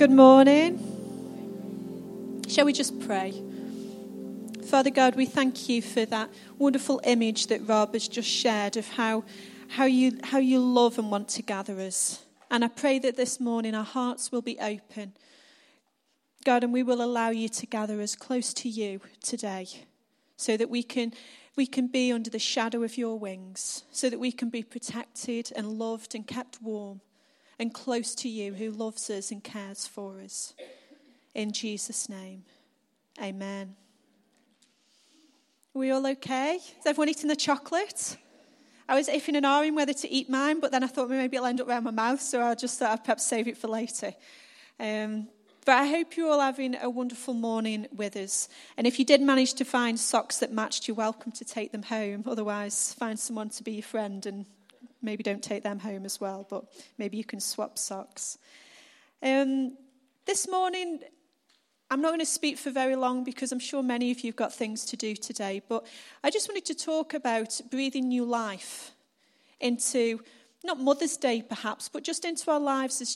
Good morning. Shall we just pray? Father God, we thank you for that wonderful image that Rob has just shared of how you love and want to gather us. And I pray that this morning our hearts will be open, God, and we will allow you to gather us close to you today so that we can be under the shadow of your wings, so that we can be protected and loved and kept warm and close to you who loves us and cares for us. In Jesus' name, amen. Are we all okay? Is everyone eating the chocolate? I was iffing and ahhing whether to eat mine, but then I thought maybe it'll end up around my mouth, so I just thought I'd perhaps save it for later. But I hope you're all having a wonderful morning with us. And if you did manage to find socks that matched, you're welcome to take them home. Otherwise, find someone to be your friend and maybe don't take them home as well, but maybe you can swap socks. This morning, I'm not going to speak for very long because I'm sure many of you have got things to do today, but I just wanted to talk about breathing new life into, not Mother's Day perhaps, but just into our lives as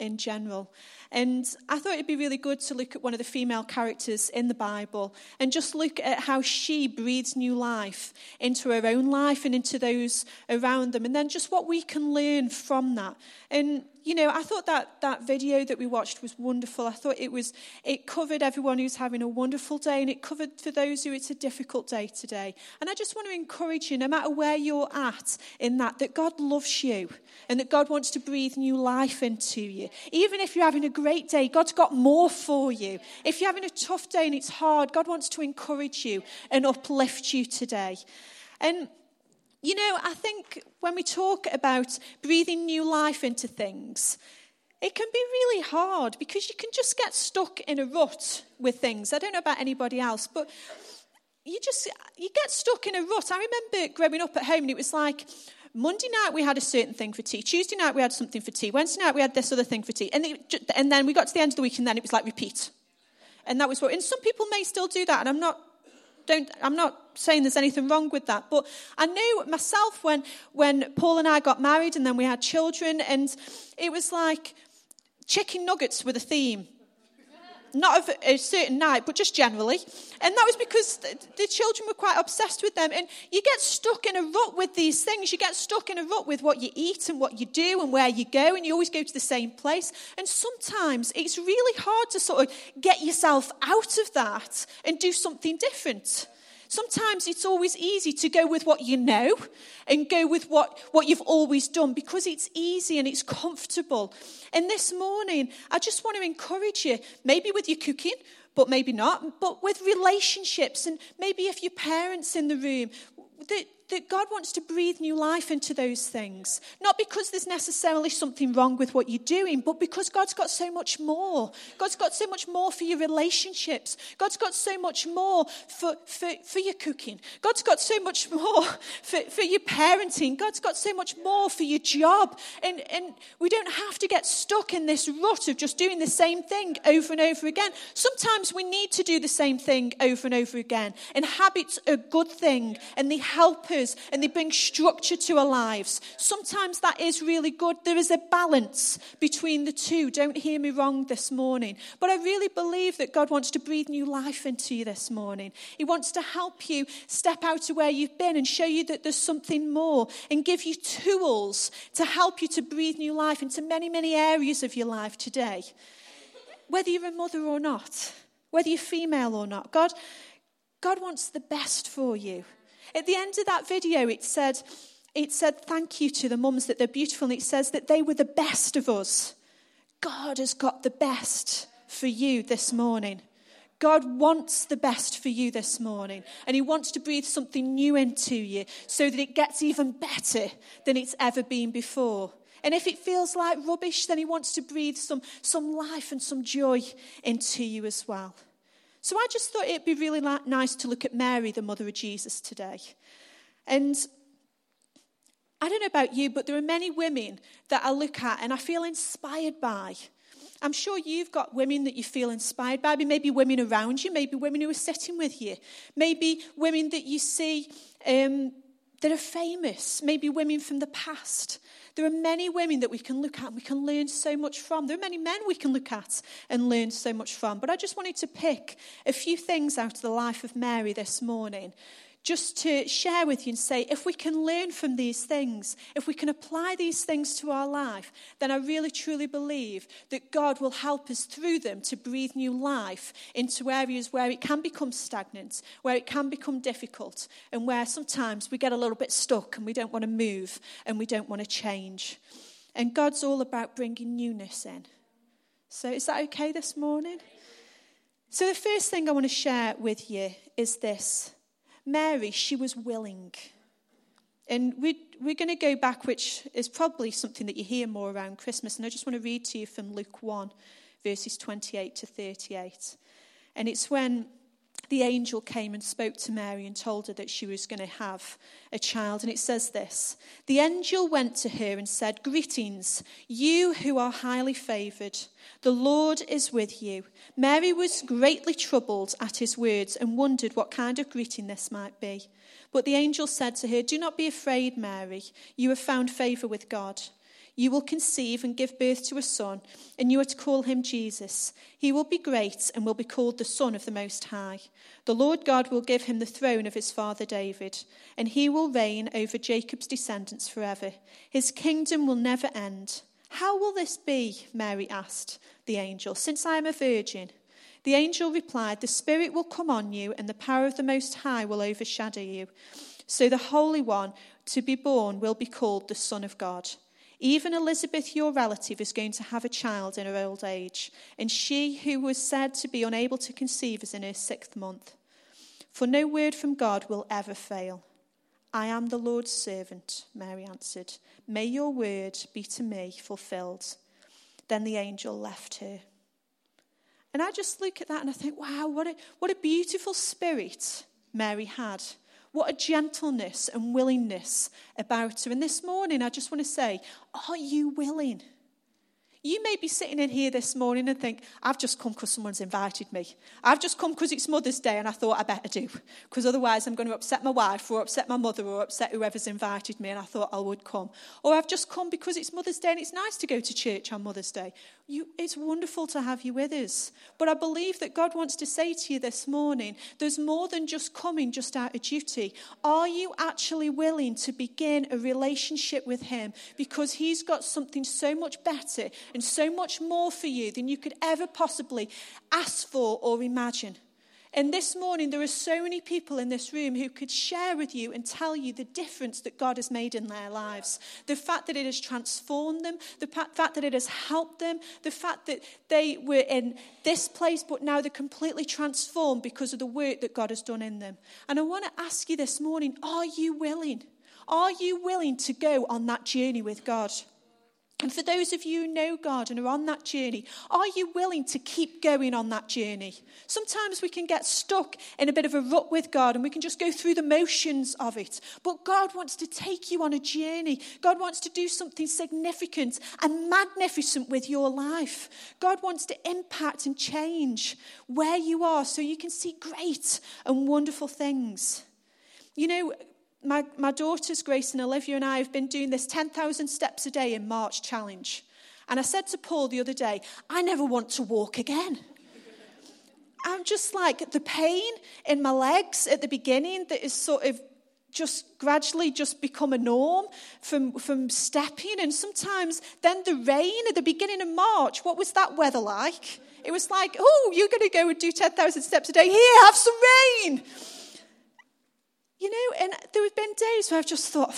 in general. And I thought it'd be really good to look at one of the female characters in the Bible and just look at how she breathes new life into her own life and into those around them, and then just what we can learn from that. And, you know, I thought that video that we watched was wonderful. I thought it covered everyone who's having a wonderful day, and it covered for those who it's a difficult day today. And I just want to encourage you, no matter where you're at in that God loves you and that God wants to breathe new life into you. Even if you're having a great day, God's got more for you. If you're having a tough day and it's hard, God wants to encourage you and uplift you today. And, you know, I think when we talk about breathing new life into things, it can be really hard because you can just get stuck in a rut with things. I don't know about anybody else, but you get stuck in a rut. I remember growing up at home and it was like, Monday night we had a certain thing for tea. Tuesday night we had something for tea. Wednesday night we had this other thing for tea. And then we got to the end of the week and then it was like repeat. And that was what. And some people may still do that. And I'm not saying there's anything wrong with that. But I knew myself when Paul and I got married and then we had children. And it was like chicken nuggets were the theme. Not of a certain night, but just generally. And that was because the children were quite obsessed with them. And you get stuck in a rut with these things. You get stuck in a rut with what you eat and what you do and where you go. And you always go to the same place. And sometimes it's really hard to sort of get yourself out of that and do something different. Sometimes it's always easy to go with what you know and go with what you've always done because it's easy and it's comfortable. And this morning, I just want to encourage you, maybe with your cooking, but maybe not, but with relationships and maybe if your parents in the room, that God wants to breathe new life into those things. Not because there's necessarily something wrong with what you're doing, but because God's got so much more. God's got so much more for your relationships. God's got so much more for your cooking. God's got so much more for your parenting. God's got so much more for your job. And we don't have to get stuck in this rut of just doing the same thing over and over again. Sometimes we need to do the same thing over and over again. And habits are a good thing, and they help us. And they bring structure to our lives. Sometimes that is really good. There is a balance between the two. Don't hear me wrong this morning. But I really believe that God wants to breathe new life into you this morning. He wants to help you step out of where you've been and show you that there's something more and give you tools to help you to breathe new life into many, many areas of your life today. Whether you're a mother or not, whether you're female or not, God wants the best for you. At the end of that video, it said thank you to the mums that they're beautiful, and it says that they were the best of us. God has got the best for you this morning. God wants the best for you this morning, and he wants to breathe something new into you so that it gets even better than it's ever been before. And if it feels like rubbish, then he wants to breathe some life and some joy into you as well. So I just thought it'd be really nice to look at Mary, the mother of Jesus, today. And I don't know about you, but there are many women that I look at and I feel inspired by. I'm sure you've got women that you feel inspired by, maybe women around you, maybe women who are sitting with you, maybe women that you see that are famous, maybe women from the past There are many women that we can look at and we can learn so much from. There are many men we can look at and learn so much from. But I just wanted to pick a few things out of the life of Mary this morning, just to share with you and say, if we can learn from these things, if we can apply these things to our life, then I really truly believe that God will help us through them to breathe new life into areas where it can become stagnant, where it can become difficult, and where sometimes we get a little bit stuck and we don't want to move and we don't want to change. And God's all about bringing newness in. So is that okay this morning? So the first thing I want to share with you is this. Mary, she was willing. And we're going to go back, which is probably something that you hear more around Christmas. And I just want to read to you from Luke 1, verses 28 to 38. And it's when the angel came and spoke to Mary and told her that she was going to have a child. And it says this, the angel went to her and said, greetings, you who are highly favoured. The Lord is with you. Mary was greatly troubled at his words and wondered what kind of greeting this might be. But the angel said to her, do not be afraid, Mary. You have found favour with God. You will conceive and give birth to a son, and you are to call him Jesus. He will be great and will be called the Son of the Most High. The Lord God will give him the throne of his father David, and he will reign over Jacob's descendants forever. His kingdom will never end. How will this be? Mary asked the angel, since I am a virgin. The angel replied, the Spirit will come on you, and the power of the Most High will overshadow you. So the Holy One to be born will be called the Son of God. Even Elizabeth, your relative, is going to have a child in her old age, and she who was said to be unable to conceive is in her 6th month. For no word from God will ever fail. I am the Lord's servant, Mary answered. May your word be to me fulfilled. Then the angel left her. And I just look at that and I think, wow, what a beautiful spirit Mary had. What a gentleness and willingness about her. And this morning, I just want to say, are you willing? You may be sitting in here this morning and think, I've just come because someone's invited me. I've just come because it's Mother's Day and I thought I better do. Because otherwise I'm going to upset my wife or upset my mother or upset whoever's invited me and I thought I would come. Or I've just come because it's Mother's Day and it's nice to go to church on Mother's Day. It's wonderful to have you with us. But I believe that God wants to say to you this morning, there's more than just coming just out of duty. Are you actually willing to begin a relationship with him? Because he's got something so much better and so much more for you than you could ever possibly ask for or imagine. And this morning, there are so many people in this room who could share with you and tell you the difference that God has made in their lives. The fact that it has transformed them, the fact that it has helped them, the fact that they were in this place, but now they're completely transformed because of the work that God has done in them. And I want to ask you this morning, are you willing? Are you willing to go on that journey with God? And for those of you who know God and are on that journey, are you willing to keep going on that journey? Sometimes we can get stuck in a bit of a rut with God and we can just go through the motions of it. But God wants to take you on a journey. God wants to do something significant and magnificent with your life. God wants to impact and change where you are so you can see great and wonderful things. You know, my daughters, Grace and Olivia, and I have been doing this 10,000 steps a day in March challenge. And I said to Paul the other day, I never want to walk again. I'm just like, the pain in my legs at the beginning that is sort of just gradually just become a norm from stepping. And sometimes then the rain at the beginning of March, what was that weather like? It was like, oh, you're going to go and do 10,000 steps a day. Here, have some rain. You know, and there have been days where I've just thought,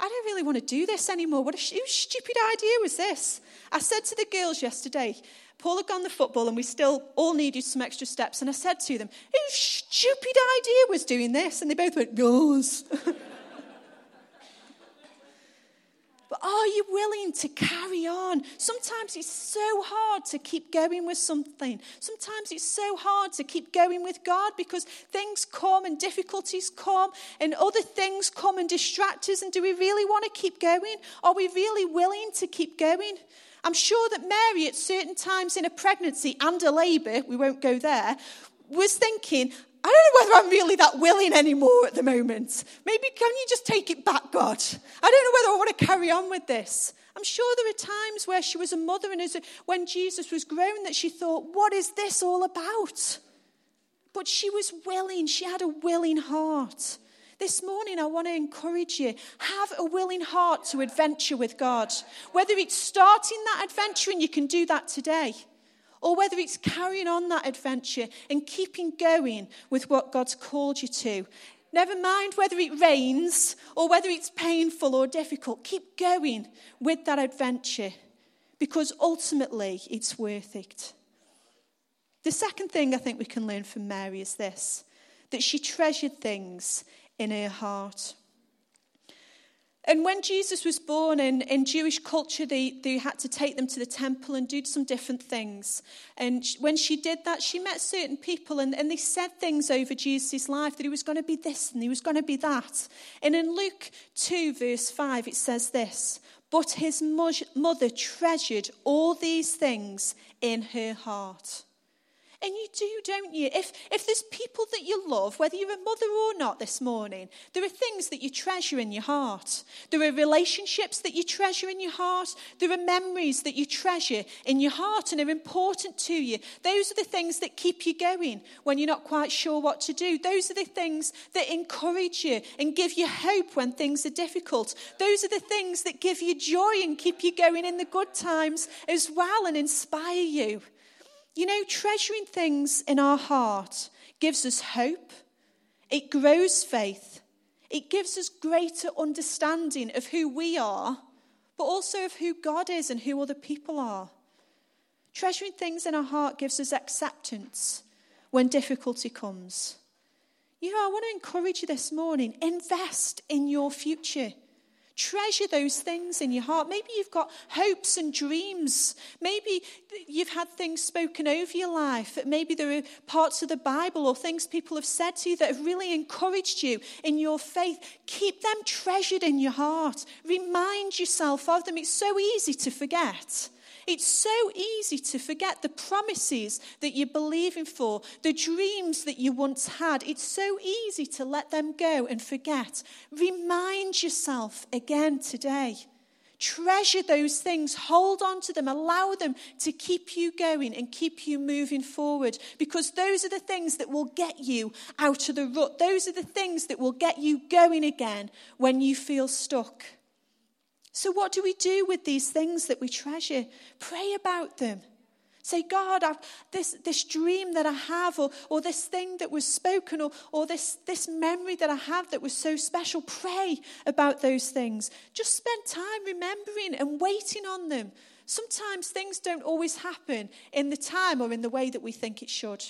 I don't really want to do this anymore. What a stupid idea was this. I said to the girls yesterday, Paul had gone to football and we still all needed some extra steps. And I said to them, whose stupid idea was doing this? And they both went, yours. But are you willing to carry on? Sometimes it's so hard to keep going with something. Sometimes it's so hard to keep going with God because things come and difficulties come and other things come and distract us. And do we really want to keep going? Are we really willing to keep going? I'm sure that Mary at certain times in a pregnancy and a labour, we won't go there, was thinking, I don't know whether I'm really that willing anymore at the moment. Maybe can you just take it back, God? I don't know whether I want to carry on with this. I'm sure there are times where she was a mother and when Jesus was grown that she thought, what is this all about? But she was willing. She had a willing heart. This morning, I want to encourage you, have a willing heart to adventure with God. Whether it's starting that adventure, and you can do that today, or whether it's carrying on that adventure and keeping going with what God's called you to. Never mind whether it rains or whether it's painful or difficult. Keep going with that adventure because ultimately it's worth it. The second thing I think we can learn from Mary is this, that she treasured things in her heart. And when Jesus was born in Jewish culture, they had to take them to the temple and do some different things. And when she did that, she met certain people and they said things over Jesus' life, that he was going to be this and he was going to be that. And in Luke 2, verse 5, it says this, but his mother treasured all these things in her heart. And you do, don't you? If there's people that you love, whether you're a mother or not this morning, there are things that you treasure in your heart. There are relationships that you treasure in your heart. There are memories that you treasure in your heart and are important to you. Those are the things that keep you going when you're not quite sure what to do. Those are the things that encourage you and give you hope when things are difficult. Those are the things that give you joy and keep you going in the good times as well and inspire you. You know, treasuring things in our heart gives us hope. It grows faith. It gives us greater understanding of who we are, but also of who God is and who other people are. Treasuring things in our heart gives us acceptance when difficulty comes. You know, I want to encourage you this morning, invest in your future. Treasure those things in your heart. Maybe you've got hopes and dreams. Maybe you've had things spoken over your life. Maybe there are parts of the Bible or things people have said to you that have really encouraged you in your faith. Keep them treasured in your heart. Remind yourself of them. It's so easy to forget. It's so easy to forget the promises that you're believing for, the dreams that you once had. It's so easy to let them go and forget. Remind yourself again today. Treasure those things. Hold on to them. Allow them to keep you going and keep you moving forward, because those are the things that will get you out of the rut. Those are the things that will get you going again when you feel stuck. So what do we do with these things that we treasure? Pray about them. Say, God, this dream that I have, or this thing that was spoken, or this memory that I have that was so special. Pray about those things. Just spend time remembering and waiting on them. Sometimes things don't always happen in the time or in the way that we think it should.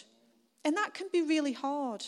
And that can be really hard.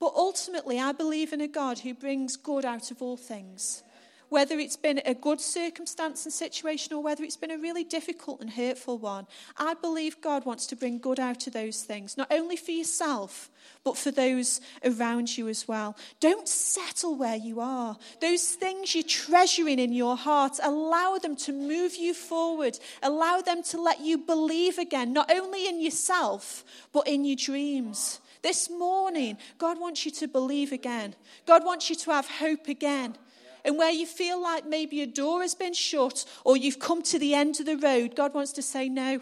But ultimately, I believe in a God who brings good out of all things. Whether it's been a good circumstance and situation or whether it's been a really difficult and hurtful one, I believe God wants to bring good out of those things, not only for yourself, but for those around you as well. Don't settle where you are. Those things you're treasuring in your heart, allow them to move you forward. Allow them to let you believe again, not only in yourself, but in your dreams. This morning, God wants you to believe again. God wants you to have hope again. And where you feel like maybe a door has been shut or you've come to the end of the road, God wants to say, no,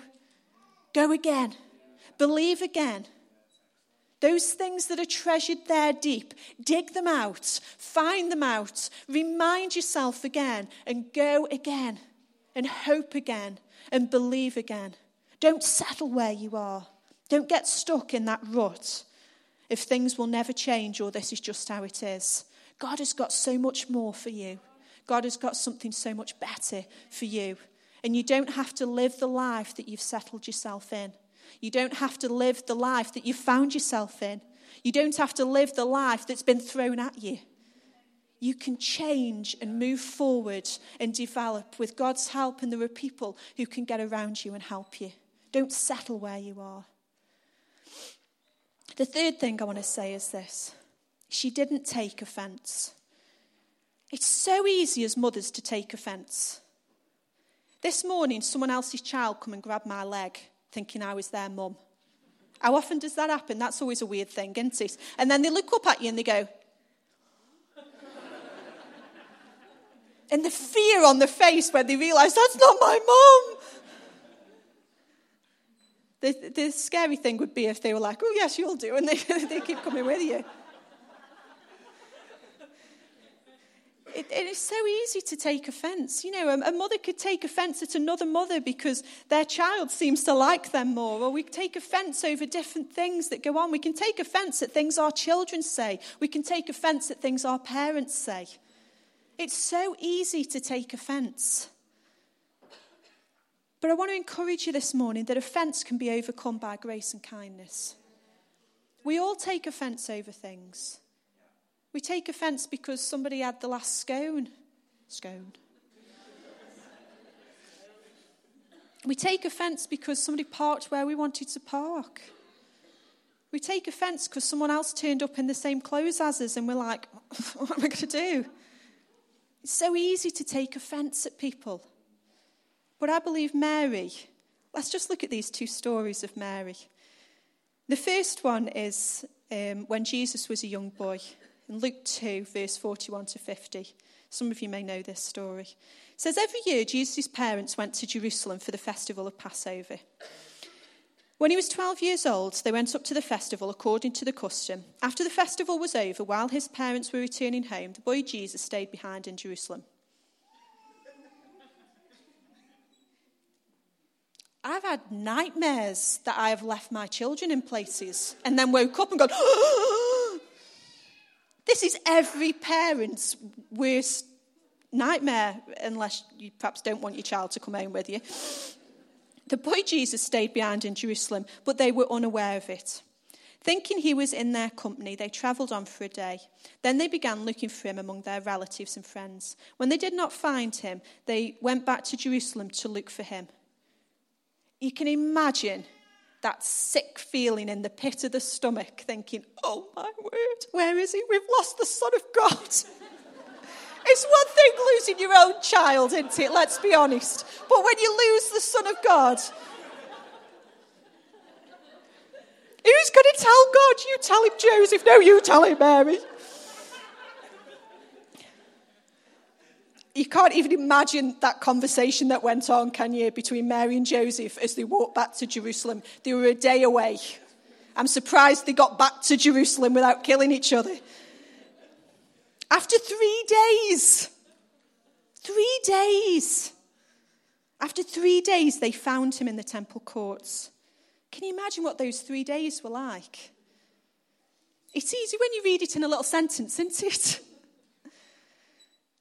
go again, believe again. Those things that are treasured there deep, dig them out, find them out, remind yourself again and go again and hope again and believe again. Don't settle where you are. Don't get stuck in that rut if things will never change or this is just how it is. God has got so much more for you. God has got something so much better for you. And you don't have to live the life that you've settled yourself in. You don't have to live the life that you've found yourself in. You don't have to live the life that's been thrown at you. You can change and move forward and develop with God's help, and there are people who can get around you and help you. Don't settle where you are. The third thing I want to say is this. She didn't take offence. It's so easy as mothers to take offence. This morning, someone else's child come and grabbed my leg, thinking I was their mum. How often does that happen? That's always a weird thing, isn't it? And then they look up at you and they go. And the fear on their face when they realise, that's not my mum. The scary thing would be if they were like, oh, yes, you'll do. And they keep coming with you. It is so easy to take offence. You know, a mother could take offence at another mother because their child seems to like them more. Or we take offence over different things that go on. We can take offence at things our children say. We can take offence at things our parents say. It's so easy to take offence. But I want to encourage you this morning that offence can be overcome by grace and kindness. We all take offence over things. We take offence because somebody had the last scone. We take offence because somebody parked where we wanted to park. We take offence because someone else turned up in the same clothes as us and we're like, what am I going to do? It's so easy to take offence at people. But I believe Mary, let's just look at these two stories of Mary. The first one is when Jesus was a young boy. In Luke 2, verse 41 to 50. Some of you may know this story. It says, every year Jesus' parents went to Jerusalem for the festival of Passover. When he was 12 years old, they went up to the festival according to the custom. After the festival was over, while his parents were returning home, the boy Jesus stayed behind in Jerusalem. I've had nightmares that I have left my children in places and then woke up and gone, this is every parent's worst nightmare, unless you perhaps don't want your child to come home with you. The boy Jesus stayed behind in Jerusalem, but they were unaware of it. Thinking he was in their company, they travelled on for a day. Then they began looking for him among their relatives and friends. When they did not find him, they went back to Jerusalem to look for him. You can imagine that sick feeling in the pit of the stomach, thinking, oh my word, where is he? We've lost the Son of God. It's one thing losing your own child, isn't it? Let's be honest. But when you lose the Son of God, who's going to tell God? You tell him, Joseph. No, you tell him, Mary. You can't even imagine that conversation that went on, can you, between Mary and Joseph as they walked back to Jerusalem. They were a day away. I'm surprised they got back to Jerusalem without killing each other. After 3 days, 3 days, after 3 days, they found him in the temple courts. Can you imagine what those 3 days were like? It's easy when you read it in a little sentence, isn't it?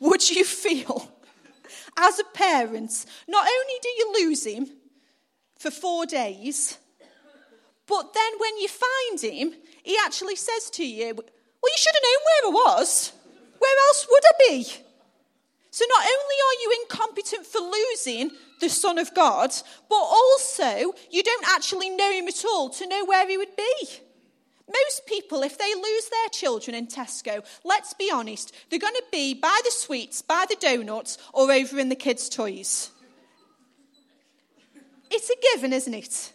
would you feel as a parent? Not only do you lose him for 4 days, but then when you find him, he actually says to you, well, you should have known where I was. Where else would I be? So not only are you incompetent for losing the Son of God, but also you don't actually know him at all to know where he would be. Most people, if they lose their children in Tesco, let's be honest, they're going to be by the sweets, by the donuts, or over in the kids' toys. It's a given, isn't it?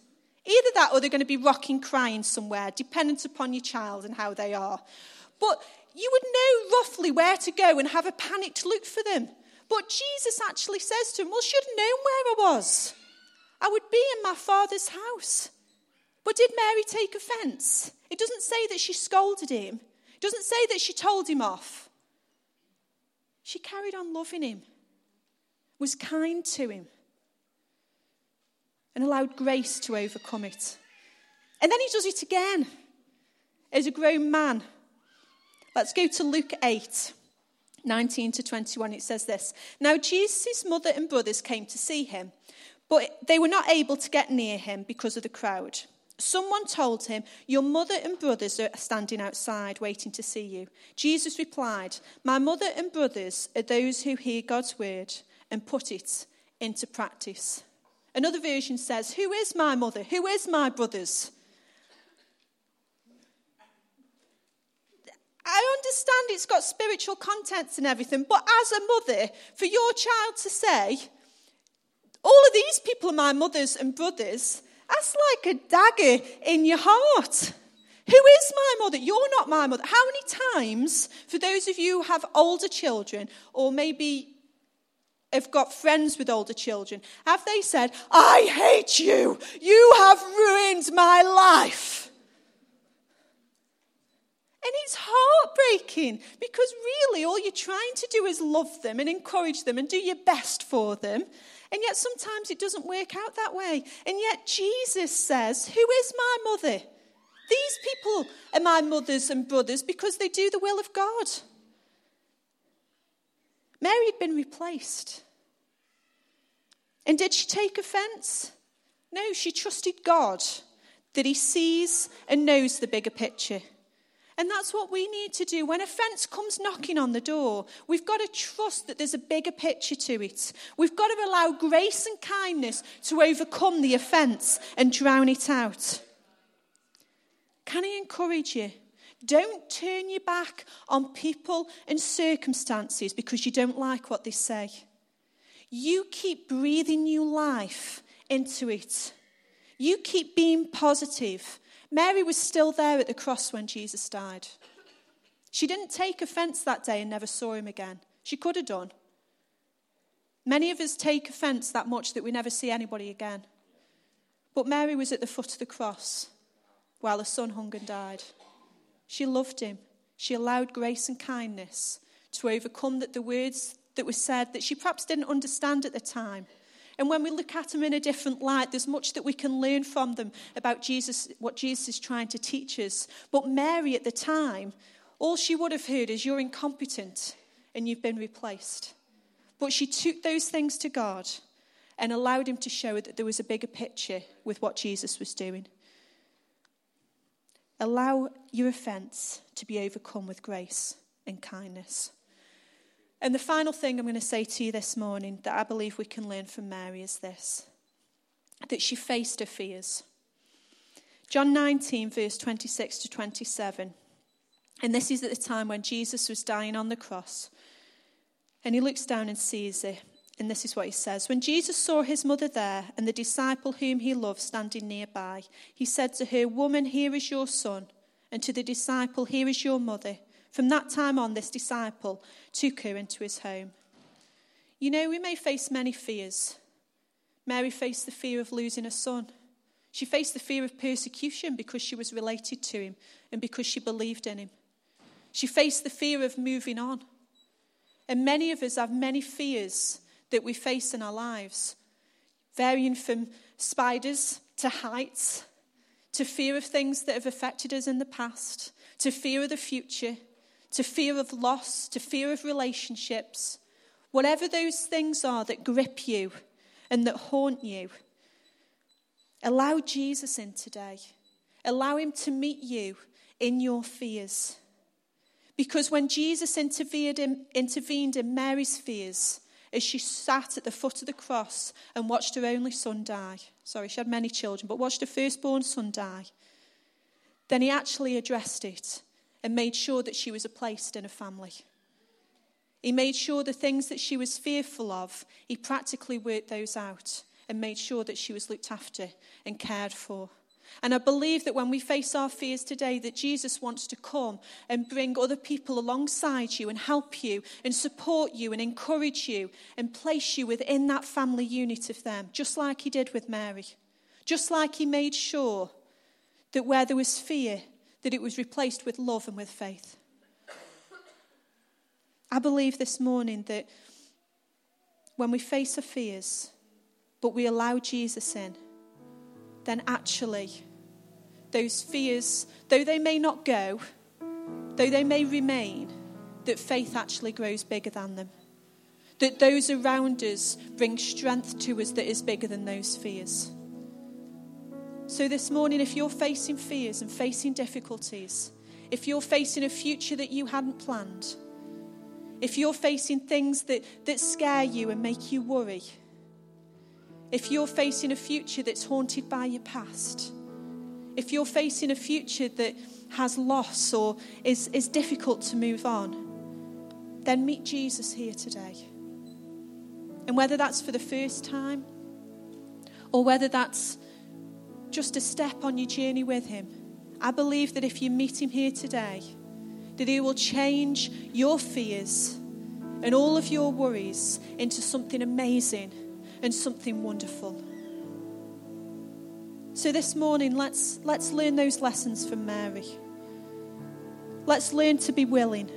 Either that or they're going to be rocking, crying somewhere, dependent upon your child and how they are. But you would know roughly where to go and have a panicked look for them. But Jesus actually says to him, well, should have known where I was. I would be in my father's house. But did Mary take offence? It doesn't say that she scolded him. It doesn't say that she told him off. She carried on loving him, was kind to him, and allowed grace to overcome it. And then he does it again as a grown man. Let's go to Luke 8, 19 to 21. It says this. Now Jesus' mother and brothers came to see him, but they were not able to get near him because of the crowd. Someone told him, "Your mother and brothers are standing outside waiting to see you." Jesus replied, "My mother and brothers are those who hear God's word and put it into practice." Another version says, "Who is my mother? Who is my brothers?" I understand it's got spiritual contents and everything, but as a mother, for your child to say, all of these people are my mothers and brothers, that's like a dagger in your heart. Who is my mother? You're not my mother. How many times, for those of you who have older children, or maybe have got friends with older children, have they said, "I hate you. You have ruined my life"? And it's heartbreaking, because really all you're trying to do is love them and encourage them and do your best for them. And yet sometimes it doesn't work out that way. And yet Jesus says, "Who is my mother? These people are my mothers and brothers because they do the will of God." Mary had been replaced. And did she take offense? No, she trusted God, that he sees and knows the bigger picture. And that's what we need to do. When offense comes knocking on the door, we've got to trust that there's a bigger picture to it. We've got to allow grace and kindness to overcome the offense and drown it out. Can I encourage you? Don't turn your back on people and circumstances because you don't like what they say. You keep breathing new life into it. You keep being positive. Mary was still there at the cross when Jesus died. She didn't take offense that day and never saw him again. She could have done. Many of us take offense that much that we never see anybody again. But Mary was at the foot of the cross while her son hung and died. She loved him. She allowed grace and kindness to overcome the words that were said that she perhaps didn't understand at the time. And when we look at them in a different light, there's much that we can learn from them about Jesus, what Jesus is trying to teach us. But Mary at the time, all she would have heard is, "You're incompetent and you've been replaced." But she took those things to God and allowed him to show her that there was a bigger picture with what Jesus was doing. Allow your offense to be overcome with grace and kindness. And the final thing I'm going to say to you this morning that I believe we can learn from Mary is this, that she faced her fears. John 19, verse 26 to 27. And this is at the time when Jesus was dying on the cross. And he looks down and sees her. And this is what he says. "When Jesus saw his mother there and the disciple whom he loved standing nearby, he said to her, 'Woman, here is your son.' And to the disciple, 'Here is your mother.' From that time on, this disciple took her into his home." You know, we may face many fears. Mary faced the fear of losing her son. She faced the fear of persecution because she was related to him and because she believed in him. She faced the fear of moving on. And many of us have many fears that we face in our lives, varying from spiders to heights, to fear of things that have affected us in the past, to fear of the future, to fear of loss, to fear of relationships. Whatever those things are that grip you and that haunt you, allow Jesus in today. Allow him to meet you in your fears. Because when Jesus intervened in Mary's fears, as she sat at the foot of the cross and watched her only son die. Sorry, she had many children, but watched her firstborn son die. Then he actually addressed it and made sure that she was placed in a family. He made sure the things that she was fearful of, he practically worked those out and made sure that she was looked after and cared for. And I believe that when we face our fears today, that Jesus wants to come and bring other people alongside you and help you and support you and encourage you and place you within that family unit of them, just like he did with Mary. Just like he made sure that where there was fear, that it was replaced with love and with faith. I believe this morning that when we face our fears, but we allow Jesus in, then actually those fears, though they may not go, though they may remain, that faith actually grows bigger than them. That those around us bring strength to us that is bigger than those fears. So this morning, if you're facing fears and facing difficulties, if you're facing a future that you hadn't planned, if you're facing things that scare you and make you worry, if you're facing a future that's haunted by your past, if you're facing a future that has loss or is difficult to move on, then meet Jesus here today. And whether that's for the first time or whether that's just a step on your journey with him, I believe that if you meet him here today, that he will change your fears and all of your worries into something amazing and something wonderful. So this morning, let's learn those lessons from Mary. Let's learn to be willing.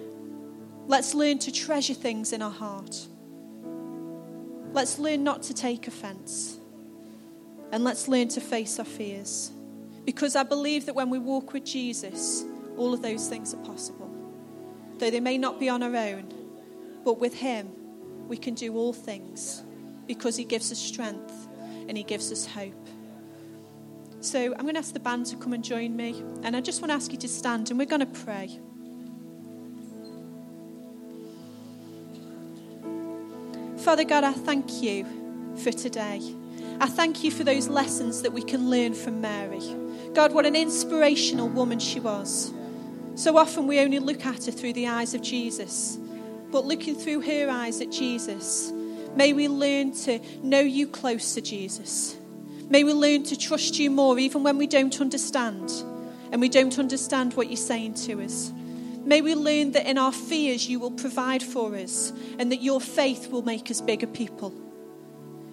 Let's learn to treasure things in our heart. Let's learn not to take offense. And let's learn to face our fears. Because I believe that when we walk with Jesus, all of those things are possible. Though they may not be on our own, but with him, we can do all things because he gives us strength and he gives us hope. So I'm going to ask the band to come and join me. And I just want to ask you to stand and we're going to pray. Father God, I thank you for today. I thank you for those lessons that we can learn from Mary. God, what an inspirational woman she was. So often we only look at her through the eyes of Jesus. But looking through her eyes at Jesus, may we learn to know you closer, Jesus. May we learn to trust you more, even when we don't understand, and we don't understand what you're saying to us. May we learn that in our fears you will provide for us, and that your faith will make us bigger people.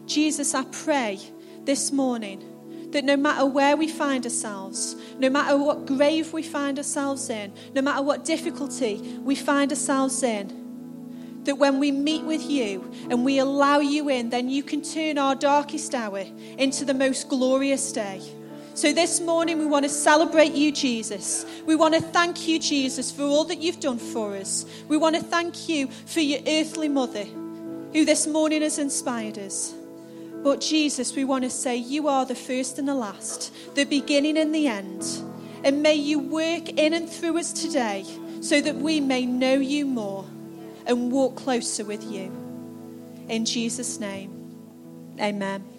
Jesus, I pray this morning that no matter where we find ourselves, no matter what grave we find ourselves in, no matter what difficulty we find ourselves in, that when we meet with you and we allow you in, then you can turn our darkest hour into the most glorious day. So this morning we want to celebrate you, Jesus. We want to thank you, Jesus, for all that you've done for us. We want to thank you for your earthly mother, who this morning has inspired us. But Jesus, we want to say you are the first and the last, the beginning and the end. And may you work in and through us today so that we may know you more and walk closer with you. In Jesus' name, amen.